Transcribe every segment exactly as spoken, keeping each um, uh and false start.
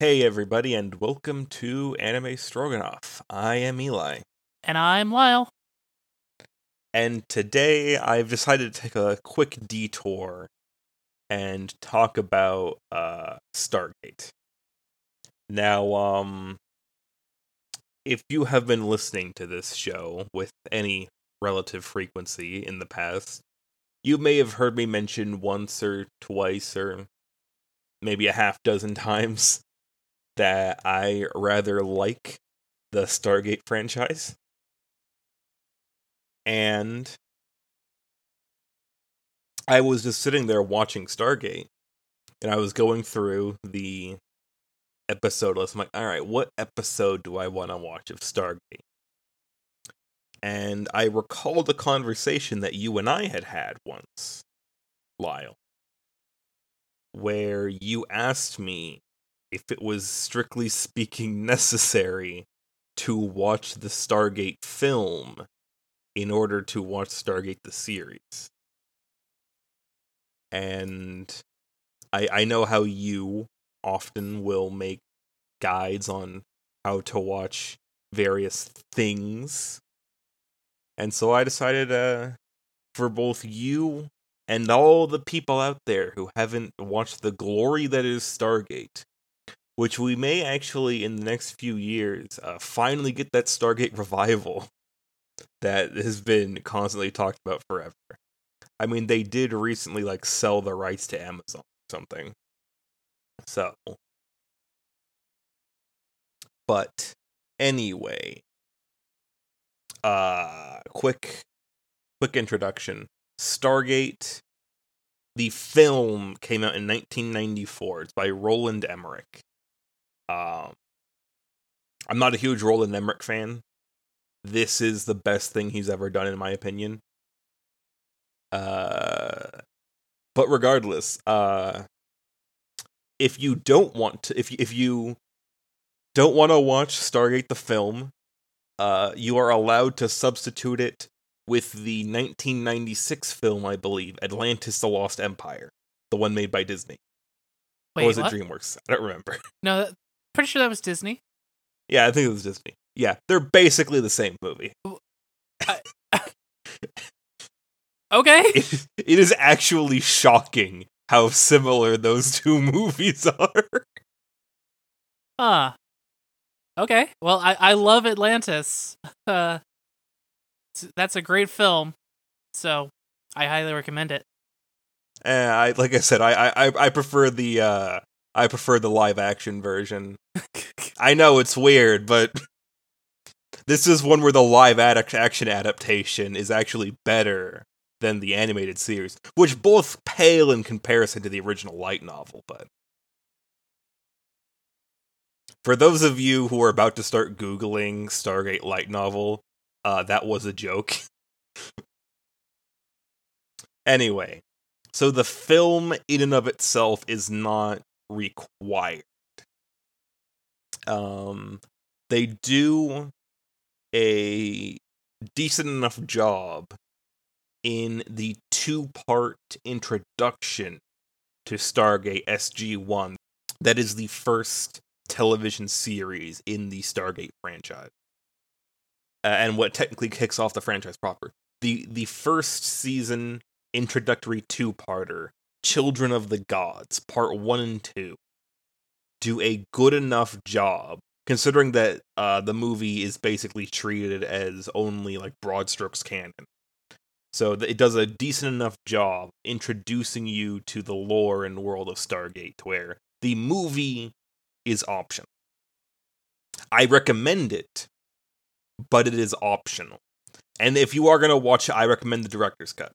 Hey everybody, and welcome to Anime Stroganoff. I am Eli. And I'm Lyle. And today I've decided to take a quick detour and talk about uh, Stargate. Now, um, if you have been listening to this show with any relative frequency in the past, you may have heard me mention once or twice or maybe a half dozen times that I rather like the Stargate franchise. And I was just sitting there watching Stargate, and I was going through the episode list. I'm like, alright, what episode do I want to watch of Stargate? And I recalled a conversation that you and I had had once, Lyle, where you asked me if it was strictly speaking necessary to watch the Stargate film in order to watch Stargate the series. And I, I know how you often will make guides on how to watch various things. And so I decided uh, for both you and all the people out there who haven't watched the glory that is Stargate, which we may actually, in the next few years, uh, finally get that Stargate revival that has been constantly talked about forever. I mean, they did recently, like, sell the rights to Amazon or something. So. But, anyway. Uh, quick, quick introduction. Stargate, the film, came out in nineteen ninety-four. It's by Roland Emmerich. Um, I'm not a huge Roland Emmerich fan. This is the best thing he's ever done, in my opinion. Uh, but regardless, uh, if you don't want to, if if you don't want to watch Stargate the film, uh, you are allowed to substitute it with the nineteen ninety-six film, I believe, Atlantis: The Lost Empire, the one made by Disney. Wait, or was what? It DreamWorks? I don't remember. No. That- Pretty sure that was Disney. Yeah, I think it was Disney. Yeah, they're basically the same movie. I, I, okay. It is, it is actually shocking how similar those two movies are. Huh. Okay. Well, I, I love Atlantis. Uh, that's a great film, so I highly recommend it. Uh, I like I said, I I I prefer the. Uh, I prefer the live-action version. I know, it's weird, but this is one where the live-action adaptation is actually better than the animated series, which both pale in comparison to the original light novel, but for those of you who are about to start Googling Stargate light novel, uh, that was a joke. Anyway, so the film in and of itself is not required. Um, they do a decent enough job in the two-part introduction to Stargate S G one. That is the first television series in the Stargate franchise, uh, and what technically kicks off the franchise proper. The the first season introductory two-parter, Children of the Gods, part one and two, do a good enough job, considering that uh, the movie is basically treated as only, like, broad strokes canon. So it does a decent enough job introducing you to the lore and world of Stargate, where the movie is optional. I recommend it, but it is optional. And if you are going to watch it, I recommend the director's cut.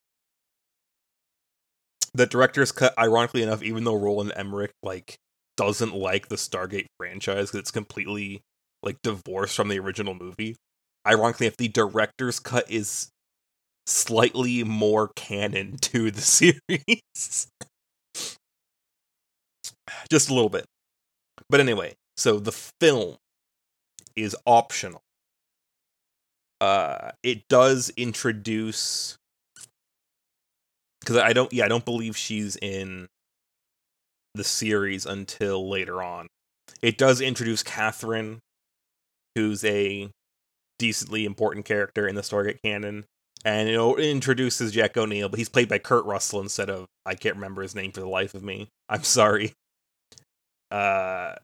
The director's cut, ironically enough, even though Roland Emmerich, like, doesn't like the Stargate franchise because it's completely, like, divorced from the original movie, ironically, if the director's cut is slightly more canon to the series. Just a little bit. But anyway, so the film is optional. Uh, it does introduce... Because I don't, yeah, I don't believe she's in the series until later on. It does introduce Catherine, who's a decently important character in the Stargate canon, and it introduces Jack O'Neill, but he's played by Kurt Russell instead of, I can't remember his name for the life of me. I'm sorry. Uh,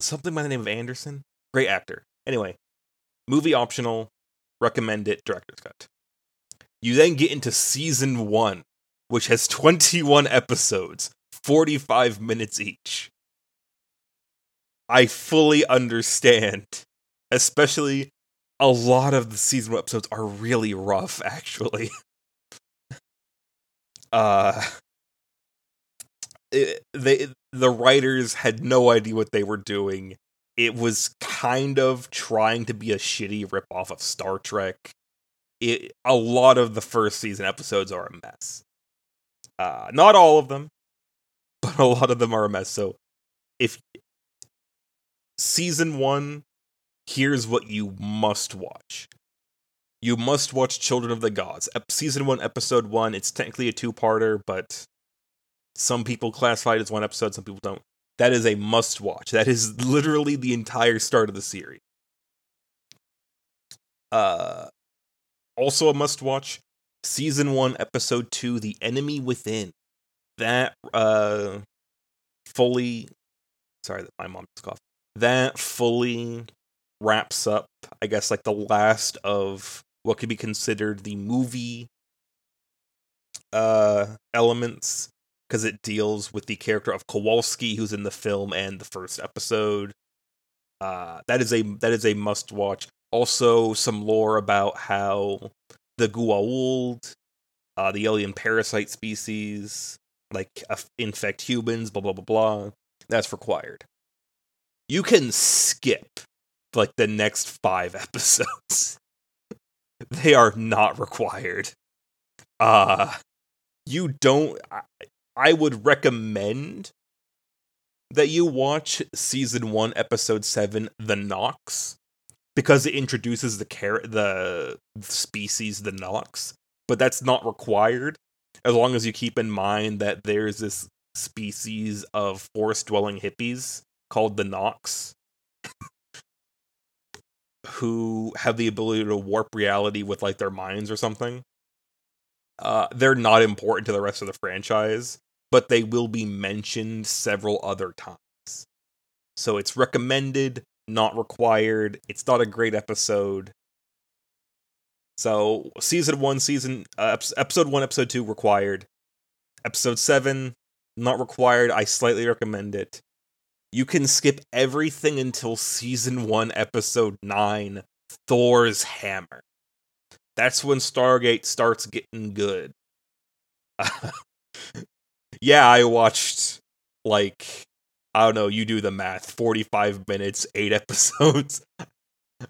something by the name of Anderson? Great actor. Anyway, movie optional, recommend it, director's cut. You then get into season one, which has twenty-one episodes, forty-five minutes each. I fully understand, especially a lot of the season one episodes are really rough, actually. uh, it, they the writers had no idea what they were doing. It was kind of trying to be a shitty ripoff of Star Trek. It, a lot of the first season episodes are a mess. Uh, not all of them, but a lot of them are a mess. So, if season one, here's what you must watch. You must watch Children of the Gods. Ep- season one, episode one, it's technically a two-parter, but some people classify it as one episode, some people don't. That is a must-watch. That is literally the entire start of the series. Uh, also a must-watch, season one, episode two, The Enemy Within. That, uh, fully... Sorry that my mom just coughed. That fully wraps up, I guess, like the last of what could be considered the movie uh, elements, because it deals with the character of Kowalski, who's in the film and the first episode. Uh, that is a that is a must watch. Also, some lore about how the Goa'uld, uh, the alien parasite species, like uh, infect humans. Blah blah blah blah. That's required. You can skip like the next five episodes. They are not required. Uh, you don't... I, I would recommend that you watch Season one, Episode seven, The Nox, because it introduces the car- the species, the Nox, but that's not required, as long as you keep in mind that there's this species of forest-dwelling hippies called the Nox, who have the ability to warp reality with, like, their minds or something. Uh, they're not important to the rest of the franchise, but they will be mentioned several other times. So it's recommended, not required. It's not a great episode. So, season one, season... Uh, episode one, episode two, required. Episode seven, not required. I slightly recommend it. You can skip everything until Season one, Episode nine, Thor's Hammer. That's when Stargate starts getting good. Yeah, I watched, like, I don't know, you do the math, forty-five minutes, eight episodes. I,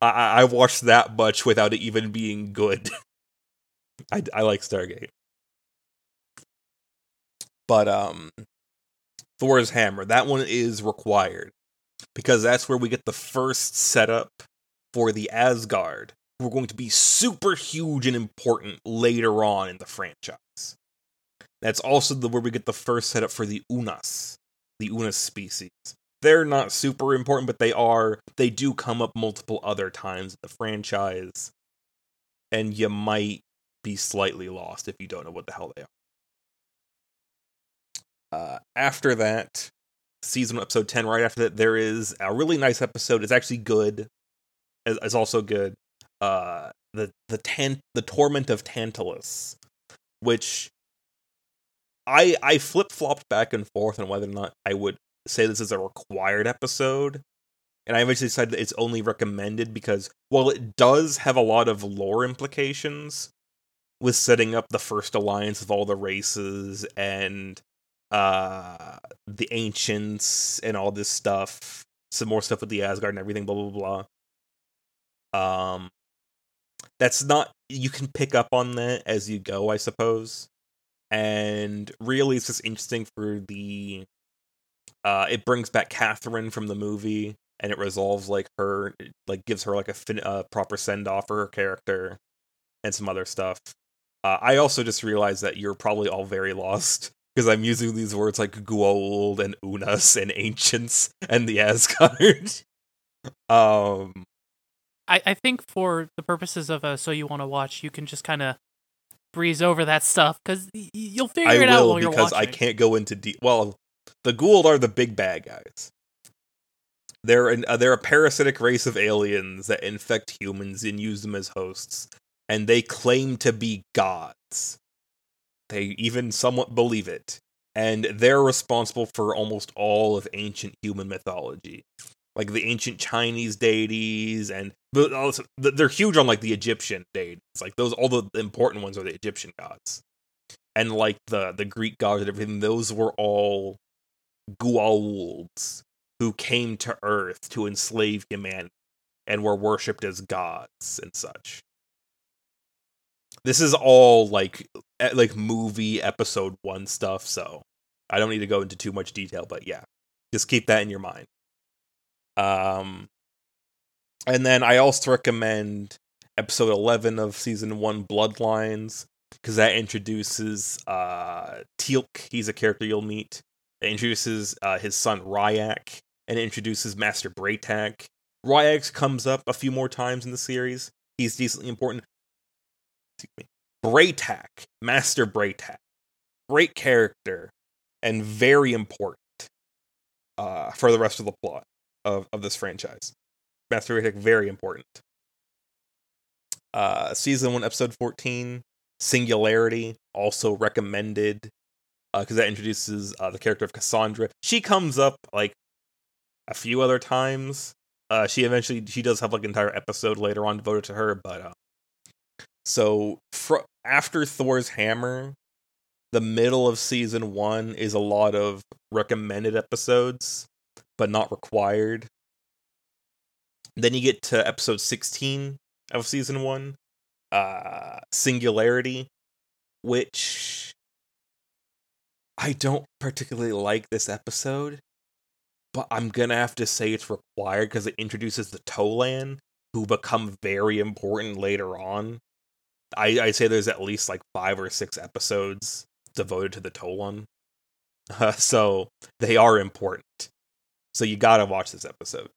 I watched that much without it even being good. I, I like Stargate. But, um... Thor's Hammer, that one is required, because that's where we get the first setup for the Asgard, who are going to be super huge and important later on in the franchise. That's also the, where we get the first setup for the Unas, the Unas species. They're not super important, but they are. They do come up multiple other times in the franchise, and you might be slightly lost if you don't know what the hell they are. Uh, after that, season episode ten, right after that, there is a really nice episode. It's actually good. It's also good. Uh, the the tan- the Torment of Tantalus, which I I flip-flopped back and forth on whether or not I would say this is a required episode. And I eventually decided that it's only recommended because, while it does have a lot of lore implications with setting up the first alliance of all the races and Uh, the Ancients and all this stuff, some more stuff with the Asgard and everything, blah, blah, blah. Um, that's not, you can pick up on that as you go, I suppose. And really, it's just interesting for the, uh, it brings back Catherine from the movie, and it resolves, like, her, it, like, gives her, like, a fin- uh, proper send-off for her character, and some other stuff. Uh, I also just realized that you're probably all very lost because I'm using these words like Goa'uld and Unas and Ancients and the Asgard. um, I, I think for the purposes of a So You Want to Watch, you can just kind of breeze over that stuff, because you'll figure I it out while you're watching. I will, because I can't go into deep... Well, the Goa'uld are the big bad guys. They're an, uh, they're a parasitic race of aliens that infect humans and use them as hosts, and they claim to be gods. They even somewhat believe it, and they're responsible for almost all of ancient human mythology, like the ancient Chinese deities, and but also, they're huge on like the Egyptian deities, like those. All the important ones are the Egyptian gods, and like the the Greek gods and everything. Those were all Goa'ulds who came to Earth to enslave humanity and were worshipped as gods and such. This is all like like movie episode one stuff, so I don't need to go into too much detail, but yeah, just keep that in your mind. Um, and then I also recommend episode eleven of season one, Bloodlines, because that introduces uh, Teal'c. He's a character you'll meet. It introduces uh, his son Rya'c, and it introduces Master Bra'tac. Rya'c comes up a few more times in the series. He's decently important. Excuse me. Bra'tac, Master Bra'tac, great character and very important uh, for the rest of the plot of, of this franchise. Master Bra'tac, very important. Uh, season one, episode fourteen, Singularity, also recommended. Because uh, that introduces uh, the character of Cassandra. She comes up like a few other times. Uh, she eventually she does have like an entire episode later on devoted to her. But uh, so fr- after Thor's Hammer, the middle of season one is a lot of recommended episodes, but not required. Then you get to episode sixteen of season one, uh, Singularity, which. I don't particularly like this episode, but I'm gonna have to say it's required because it introduces the Tolan, who become very important later on. I, I'd say there's at least like five or six episodes devoted to the Tolan. Uh, so they are important. So you gotta watch this episode.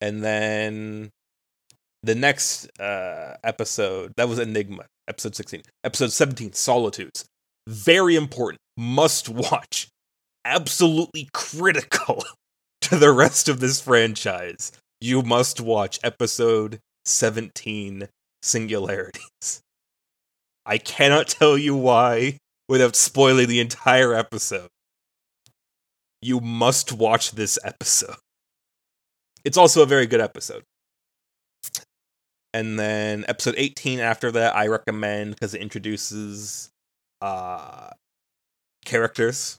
And then the next uh, episode, that was Enigma, episode sixteen. Episode seventeen, Solitudes. Very important. Must watch. Absolutely critical to the rest of this franchise. You must watch episode seventeen, Singularities. I cannot tell you why without spoiling the entire episode. You must watch this episode. It's also a very good episode. And then episode eighteen after that, I recommend because it introduces... Uh, characters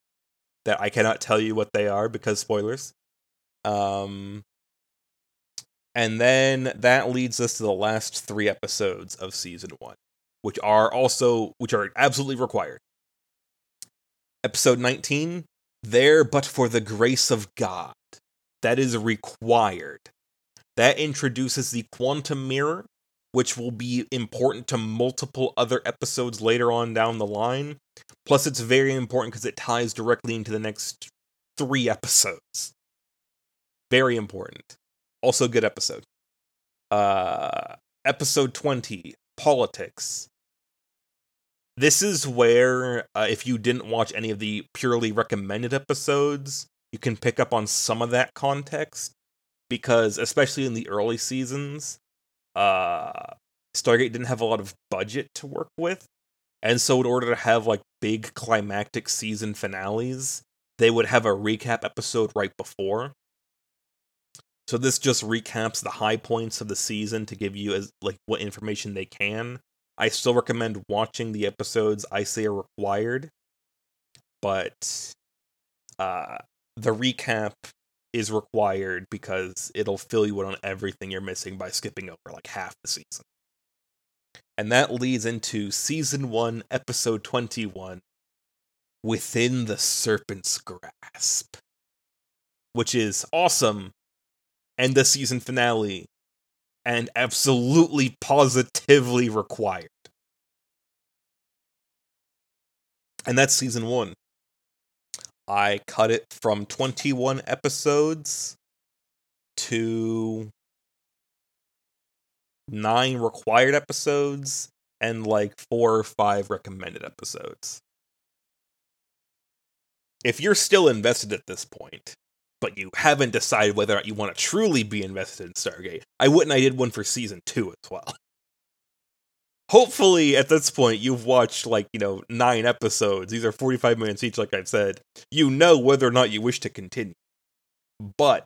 that I cannot tell you what they are because spoilers. Um, and then that leads us to the last three episodes of season one, which are also which are absolutely required. Episode nineteen, There But For the Grace of God, that is required. That introduces the quantum mirror, which will be important to multiple other episodes later on down the line. Plus, it's very important because it ties directly into the next three episodes. Very important. Also, good episode. Uh, episode twenty, Politics. This is where, uh, if you didn't watch any of the purely recommended episodes, you can pick up on some of that context. Because, especially in the early seasons... Uh, Stargate didn't have a lot of budget to work with, and so in order to have like big climactic season finales, they would have a recap episode right before. So this just recaps the high points of the season to give you as like what information they can. I still recommend watching the episodes I say are required, but uh, the recap is required because it'll fill you in on everything you're missing by skipping over like half the season. And that leads into season one, episode twenty-one, Within the Serpent's Grasp, which is awesome, and the season finale, and absolutely positively required. And that's season one. I cut it from twenty-one episodes to nine required episodes and like four or five recommended episodes. If you're still invested at this point, but you haven't decided whether or not you want to truly be invested in Stargate, I wouldn't. I did one for season two as well. Hopefully, at this point, you've watched, like, you know, nine episodes. These are forty-five minutes each, like I've said. You know whether or not you wish to continue. But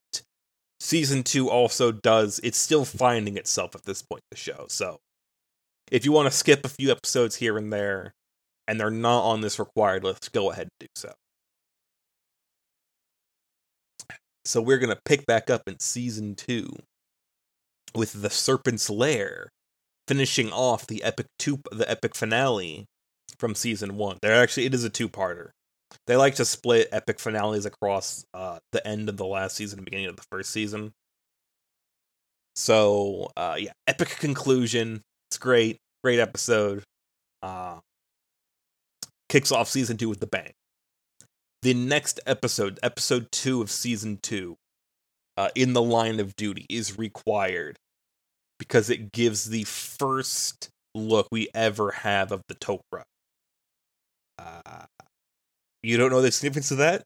season two also does, it's still finding itself at this point, the show. So if you want to skip a few episodes here and there, and they're not on this required list, go ahead and do so. So we're going to pick back up in season two with The Serpent's Lair, finishing off the epic two, the epic finale from season one. There actually, it is a two-parter. They like to split epic finales across uh, the end of the last season and beginning of the first season. So, uh, yeah, epic conclusion. It's great. Great episode. Uh, kicks off season two with the bang. The next episode, episode two of season two, uh, In the Line of Duty, is required, because it gives the first look we ever have of the Tok'ra. Uh, you don't know the significance of that?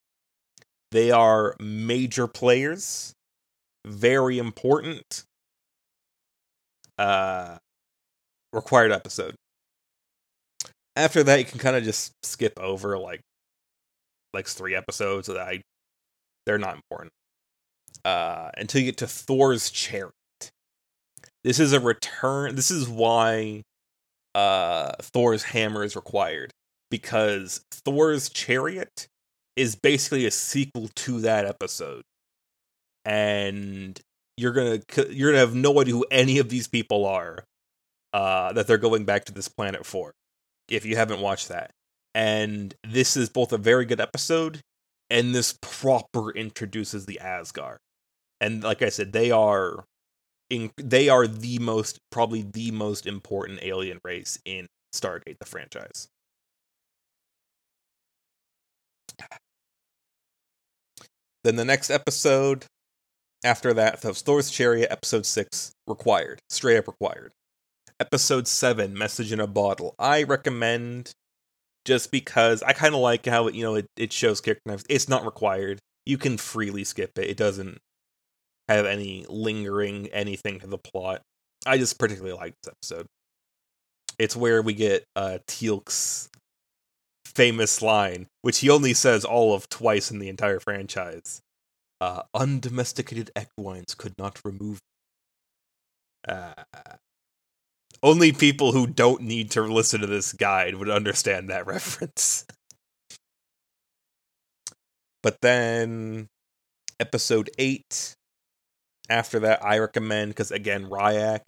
They are major players. Very important. Uh, required episode. After that, you can kind of just skip over like like three episodes that I they're not important. Uh, until you get to Thor's Chariot. This is a return. This is why uh, Thor's Hammer is required, because Thor's Chariot is basically a sequel to that episode, and you're gonna you're gonna have no idea who any of these people are uh, that they're going back to this planet for if you haven't watched that. And this is both a very good episode, and this proper introduces the Asgard. And like I said, they are. In, they are the most, probably the most important alien race in Stargate, the franchise. Then the next episode, after that, Thor's Chariot, episode six, required. Straight up required. Episode seven, Message in a Bottle. I recommend, just because I kind of like how it, you know, it, it shows character knives. It's not required. You can freely skip it. It doesn't have any lingering anything to the plot. I just particularly like this episode. It's where we get uh, Teal'c's famous line, which he only says all of twice in the entire franchise. Uh, Undomesticated equines could not remove. Uh, only people who don't need to listen to this guide would understand that reference. But then, episode eight. After that, I recommend, because again, Rya'c,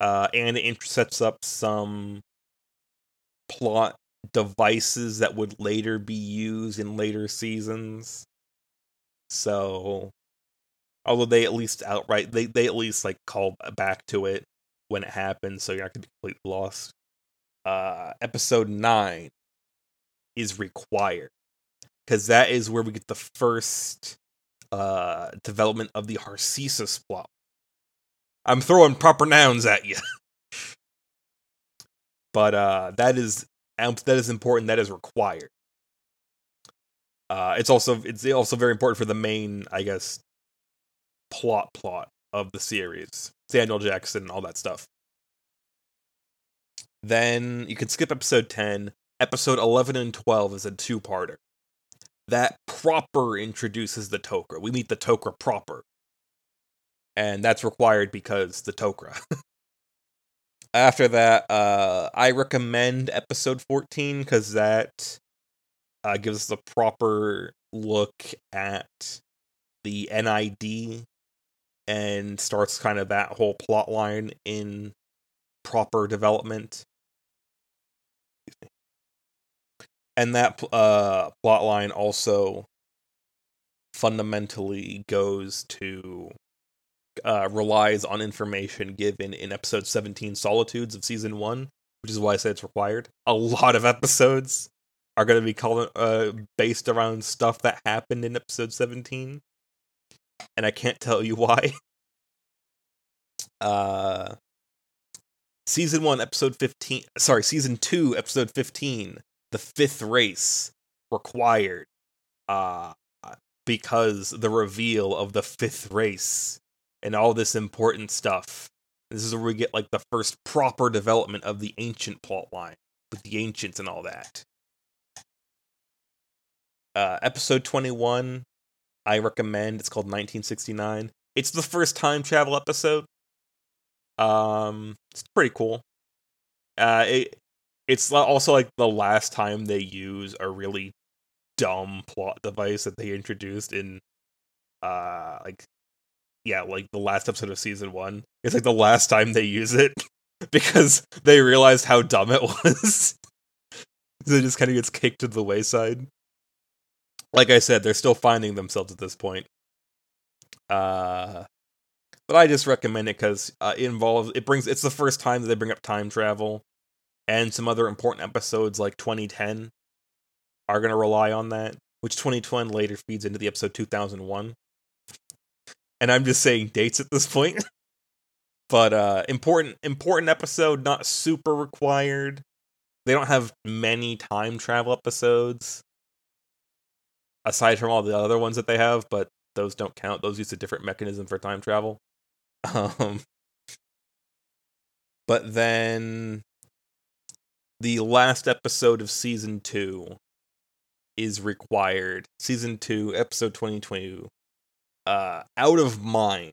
uh, and it sets up some plot devices that would later be used in later seasons. So, although they at least outright, they, they at least like call back to it when it happens, so you're not going to be completely lost. Uh, episode nine is required, because that is where we get the first Uh, development of the Harsesis plot. I'm throwing proper nouns at you. But uh, that is that is important. That is required. Uh, it's also it's also very important for the main, I guess, plot plot of the series. Samuel Jackson and all that stuff. Then you can skip episode ten. Episode eleven and twelve is a two-parter. That proper introduces the Tok'ra. We meet the Tok'ra proper. And that's required because the Tok'ra. After that, uh, I recommend episode fourteen, because that uh, gives us the proper look at the N I D and starts kind of that whole plot line in proper development. And that uh, plot line also fundamentally goes to, uh, relies on information given in episode seventeen, Solitudes of season one, which is why I say it's required. A lot of episodes. are going to be called uh, based around stuff that happened in episode seventeen, and I can't tell you why. Uh, season one, episode fifteen. Sorry, season two, episode fifteen. The Fifth Race required, uh, because the reveal of the Fifth Race and all this important stuff. This is where we get like the first proper development of the ancient plotline with the Ancients and all that. Uh, episode twenty-one, I recommend. It's called nineteen sixty-nine. It's the first time travel episode. Um, it's pretty cool. Uh, it it's also like the last time they use a really dumb plot device that they introduced in, uh, like, yeah, like the last episode of season one. It's like the last time they use it because they realized how dumb it was. So it just kind of gets kicked to the wayside. Like I said, they're still finding themselves at this point. Uh, but I just recommend it because uh, it involves, it brings, it's the first time that they bring up time travel, and some other important episodes like twenty ten are going to rely on that, which twenty ten later feeds into the episode two thousand one. And I'm just saying dates at this point. But uh, important, important episode, not super required. They don't have many time travel episodes, aside from all the other ones that they have, but those don't count. Those use a different mechanism for time travel. Um, but then the last episode of season two is required. Season two, episode twenty twenty-two, uh, Out of Mind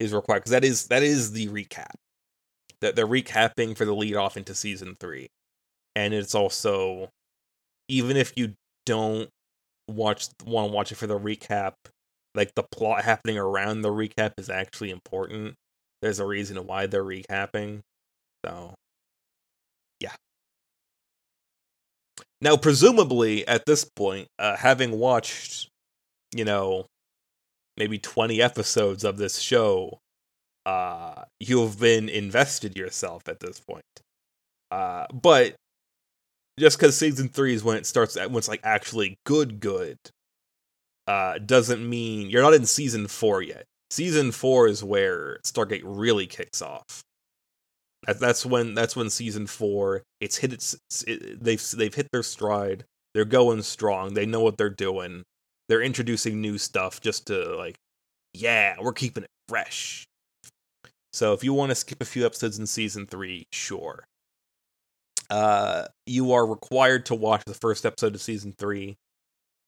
is required, because that is, that is the recap. That they're recapping for the lead off into season three. And it's also, even if you don't watch want to watch it for the recap, like the plot happening around the recap is actually important. There's a reason why they're recapping. So yeah. Now presumably at this point, uh, having watched, you know, maybe twenty episodes of this show, uh, you've been invested yourself at this point. Uh, but just because season three is when it starts, when it's like actually good, good, uh, doesn't mean you're not in season four yet. Season four is where Stargate really kicks off. That's when that's when season four it's hit its it, they've they've hit their stride. They're going strong. They know what they're doing. They're introducing new stuff just to like, yeah, we're keeping it fresh. So if you want to skip a few episodes in season three, sure. Uh, you are required to watch the first episode of season three,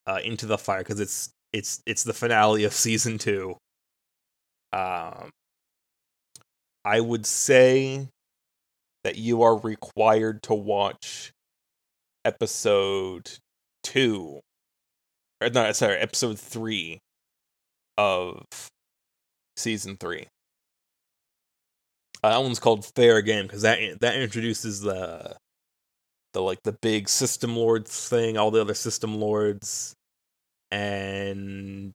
uh, Into the Fire, because it's it's it's the finale of season two. Um, I would say that you are required to watch episode two, or no, sorry, episode three of season three. Uh, that one's called Fair Game because that that introduces the. The like the big system lords thing, all the other system lords, and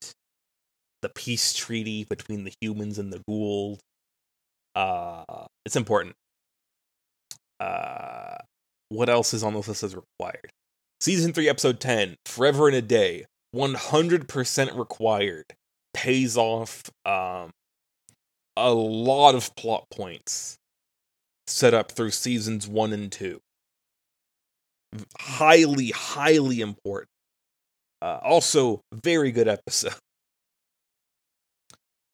the peace treaty between the humans and the Goa'uld. Uh, it's important. Uh, what else is on this list as required? Season three, episode ten, Forever in a Day, one hundred percent required. Pays off um a lot of plot points set up through seasons one and two. Highly, highly important. Uh, also, very good episode.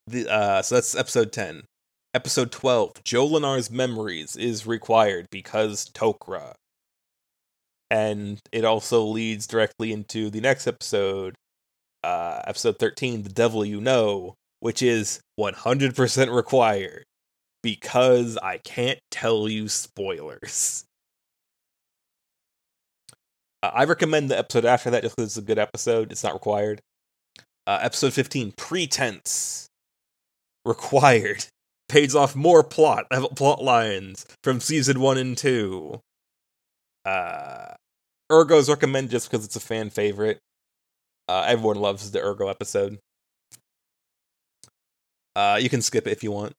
The uh, so that's episode ten. Episode twelve, Joe Lennar's Memories, is required because Tok'ra. And it also leads directly into the next episode, uh, episode thirteen, The Devil You Know, which is one hundred percent required because I can't tell you spoilers. Uh, I recommend the episode after that just because it's a good episode. It's not required. Uh, episode fifteen, Pretense. Required. Pays off more plot, plot lines from season one and two. Uh, Ergo is recommended just because it's a fan favorite. Uh, everyone loves the Ergo episode. Uh, you can skip it if you want.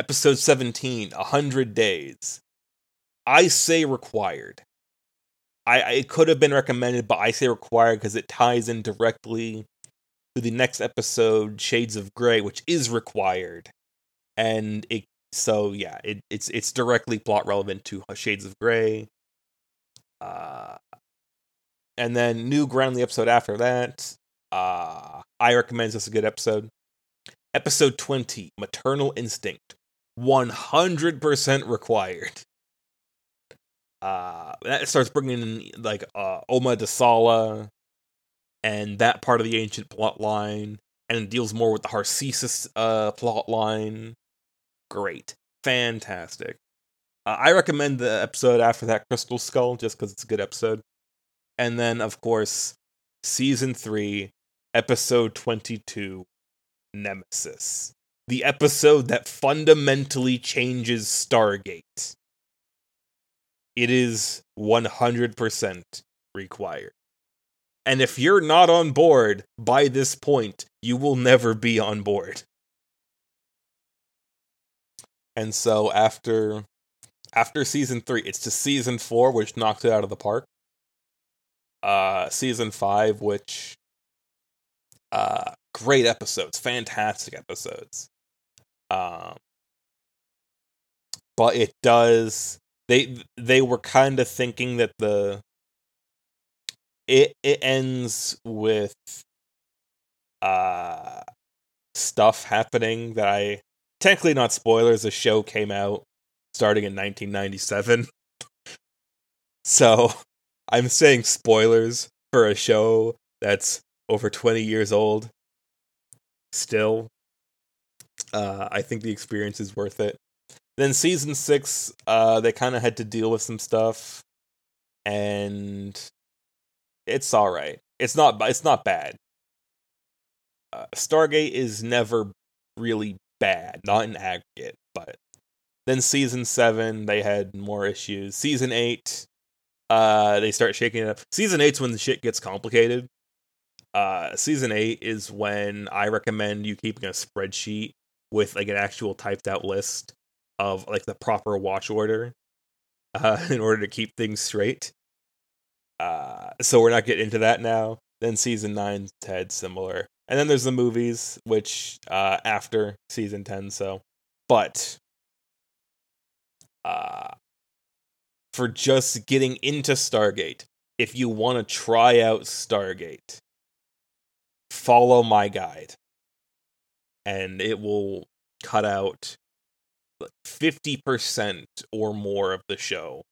Episode seventeen, one hundred Days. I say required. I, I it could have been recommended, but I say required because it ties in directly to the next episode, Shades of Grey, which is required. And it so yeah, it, it's it's directly plot relevant to Shades of Grey. Uh, and then New Ground, the episode after that. Uh, I recommend this, a good episode. Episode twenty, Maternal Instinct, one hundred percent required. Uh, that starts bringing in, like, uh, Oma Dasala and that part of the ancient plot line, and it deals more with the Harsesis uh, plot line. Great. Fantastic. Uh, I recommend the episode after that, Crystal Skull, just because it's a good episode. And then, of course, Season three, Episode twenty-two, Nemesis. The episode that fundamentally changes Stargate. It is one hundred percent required. And if you're not on board by this point, you will never be on board. And so after after Season three, it's to Season four, which knocked it out of the park. Uh, season five, which, uh, great episodes, fantastic episodes. Um, but it does, they, they were kind of thinking that the, it, it ends with, uh, stuff happening that I, technically not spoilers, the show came out starting in nineteen ninety-seven. So I'm saying spoilers for a show that's over twenty years old. Still, uh, I think the experience is worth it. Then season six, uh, they kind of had to deal with some stuff, and it's all right. It's not. It's not bad. Uh, Stargate is never really bad, not in aggregate. But then season seven, they had more issues. Season eight. Uh, they start shaking it up. Season eight's when the shit gets complicated. Uh, season eight is when I recommend you keeping a spreadsheet with, like, an actual typed out list of, like, the proper watch order, uh, in order to keep things straight. Uh, so we're not getting into that now. Then season nine had similar. And then there's the movies, which, uh, after season ten, so. But, uh... for just getting into Stargate, if you want to try out Stargate, follow my guide. And it will cut out fifty percent or more of the show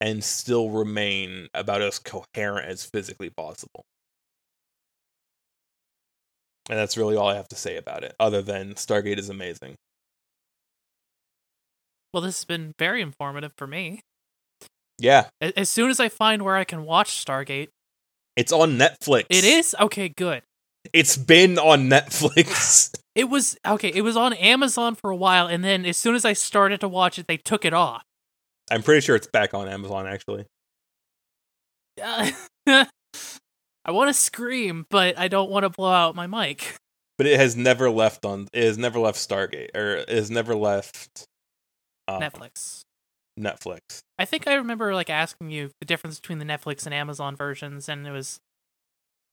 and still remain about as coherent as physically possible. And that's really all I have to say about it, other than Stargate is amazing. Well, this has been very informative for me. Yeah. As soon as I find where I can watch Stargate. It's on Netflix. It is? Okay, good. It's been on Netflix. It was, okay, it was on Amazon for a while, and then as soon as I started to watch it, they took it off. I'm pretty sure it's back on Amazon, actually. Uh, I want to scream, but I don't want to blow out my mic. But it has never left on, it has never left Stargate, or it has never left... Um, Netflix. Netflix. I think I remember, like, asking you the difference between the Netflix and Amazon versions, and it was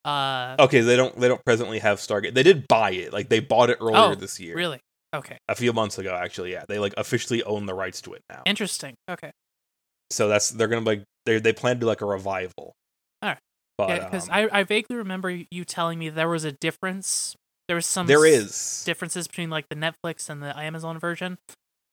uh okay they don't they don't presently have Stargate. They did buy it, like, they bought it earlier oh, this year. Really? Okay. A few months ago, actually. Yeah, they, like, officially own the rights to it now. Interesting. Okay. So that's, they're gonna, like, they they plan to do, like, a revival. All right. But, yeah, because um, I I vaguely remember you telling me there was a difference. There was some there is s- differences between, like, the Netflix and the Amazon version.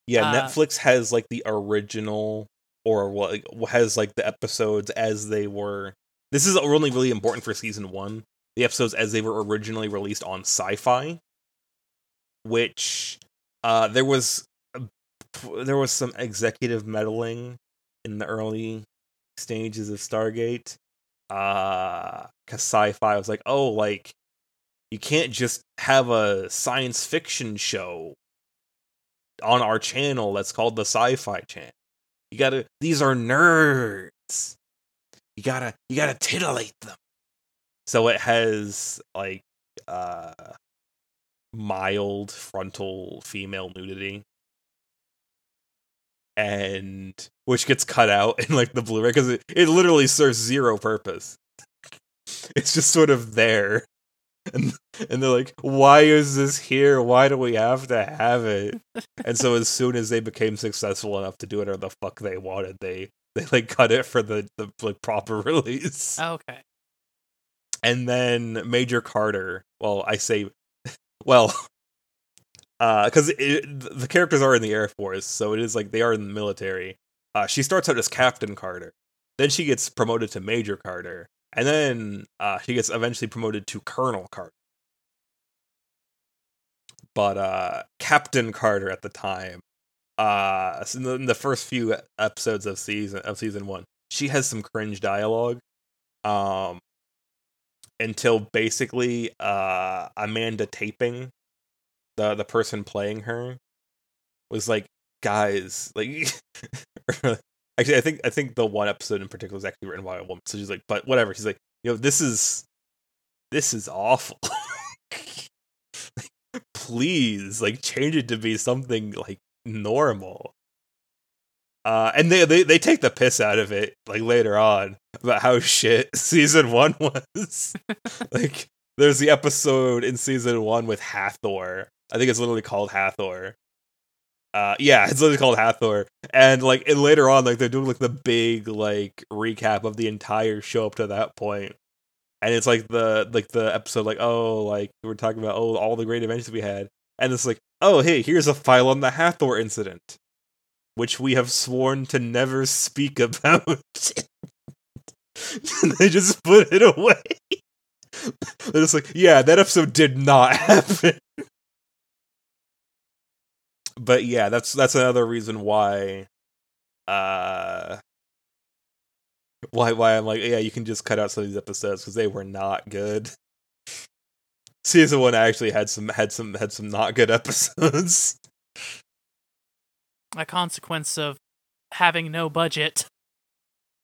Yeah, uh, Netflix has, like, the original, or like, has, like, the episodes as they were. This is only really important for season one. The episodes as they were originally released on Sci-Fi, which uh, there was there was some executive meddling in the early stages of Stargate, because uh, Sci-Fi was like, oh, like, you can't just have a science fiction show on our channel that's called the Sci-Fi Channel. You gotta, these are nerds. You gotta, you gotta titillate them. So it has, like, uh, mild frontal female nudity. and which gets cut out in like the Blu-ray because it, it literally serves zero purpose. It's just sort of there, and and they're like, why is this here? Why do we have to have it? And so as soon as they became successful enough to do whatever the fuck they wanted, they they like cut it for the the like proper release. Okay. And then Major Carter. Well, I say, well, because uh, the characters are in the Air Force, so it is like they are in the military. Uh, she starts out as Captain Carter, then she gets promoted to Major Carter, and then uh, she gets eventually promoted to Colonel Carter. But uh, Captain Carter at the time, uh, in the first few episodes of season of season one, she has some cringe dialogue. Um. Until basically uh, Amanda Taping, the the person playing her, was like, guys, like, actually, I think I think the one episode in particular is actually written by a woman. So she's like, but whatever. She's like, you know, this is this is awful. Like, please, like, change it to be something like normal. Uh, and they, they they take the piss out of it, like, later on, about how shit season one was. Like, there's the episode in season one with Hathor. I think it's literally called Hathor. Uh, yeah, it's literally called Hathor. And, like, and later on, like, they're doing, like, the big, like, recap of the entire show up to that point. And it's, like, the, like, the episode, like, oh, like, we're talking about, oh, all the great adventures we had. And it's like, oh, hey, here's a file on the Hathor incident, which we have sworn to never speak about. And they just put it away. They're just like, yeah, that episode did not happen. But yeah, that's that's another reason why, uh, why why I'm like, yeah, you can just cut out some of these episodes because they were not good. Season one actually had some had some had some not good episodes. A consequence of having no budget.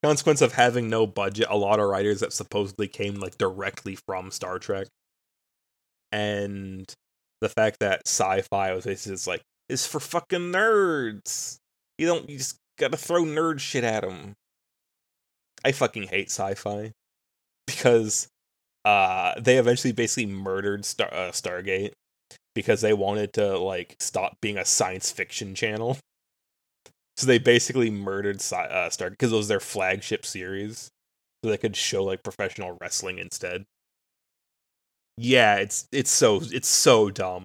Consequence of having no budget. A lot of writers that supposedly came like directly from Star Trek, and the fact that sci-fi was basically just like, it's for fucking nerds. You don't. You just gotta throw nerd shit at them. I fucking hate sci-fi because uh, they eventually basically murdered Star uh, Stargate because they wanted to like stop being a science fiction channel. So they basically murdered uh, Stargate because it was their flagship series, so they could show like professional wrestling instead. Yeah, it's it's so it's so dumb.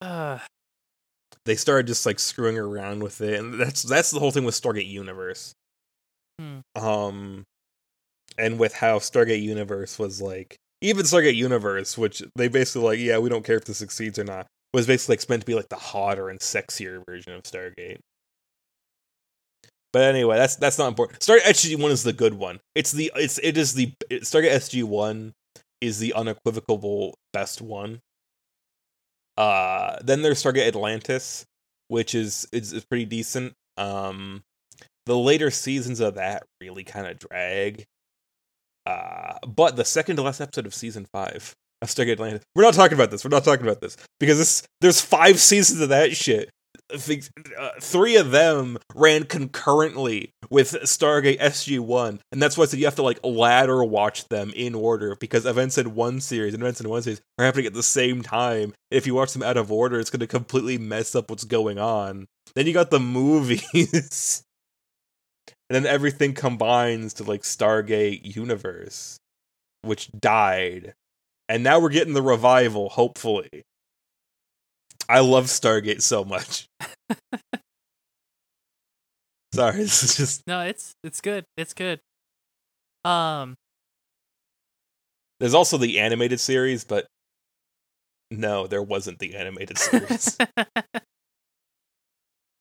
Uh. They started just like screwing around with it, and that's that's the whole thing with Stargate Universe. Hmm. Um, and with how Stargate Universe was like, even Stargate Universe, which they basically like, yeah, we don't care if this succeeds or not, was basically like meant to be like the hotter and sexier version of Stargate. But anyway, that's that's not important. Stargate S G one is the good one. It's the it's it is the it, Stargate S G one is the unequivocal best one. Uh then there's Stargate Atlantis, which is is, is pretty decent. Um the later seasons of that really kind of drag. Uh but the second to last episode of season five of Stargate Atlantis. We're not talking about this. We're not talking about this. Because this, there's five seasons of that shit. Uh, three of them ran concurrently with Stargate S G one. And that's why I said you have to, like, ladder watch them in order. Because events in one series and events in one series are happening at the same time. And if you watch them out of order, it's going to completely mess up what's going on. Then you got the movies. And then everything combines to, like, Stargate Universe, which died. And now we're getting the revival, hopefully. I love Stargate so much. Sorry, this is just... No, it's it's good. It's good. Um, There's also the animated series, but... No, there wasn't the animated series.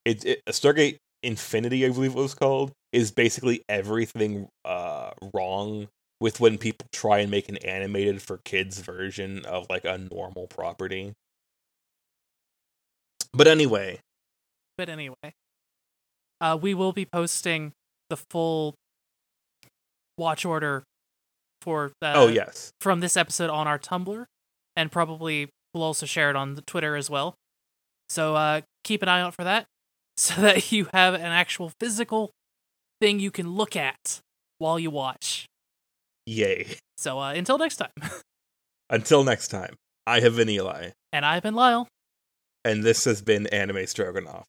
it, it Stargate Infinity, I believe it was called, is basically everything uh, wrong with when people try and make an animated for kids version of, like, a normal property. But anyway. But anyway. Uh, we will be posting the full watch order for uh, oh, yes. from this episode on our Tumblr, and probably we'll also share it on the Twitter as well. So uh, keep an eye out for that. so that you have an actual physical thing you can look at while you watch. Yay. So uh, until next time. Until next time, I have been Eli. And I've been Lyle. And this has been Anime Stroganoff.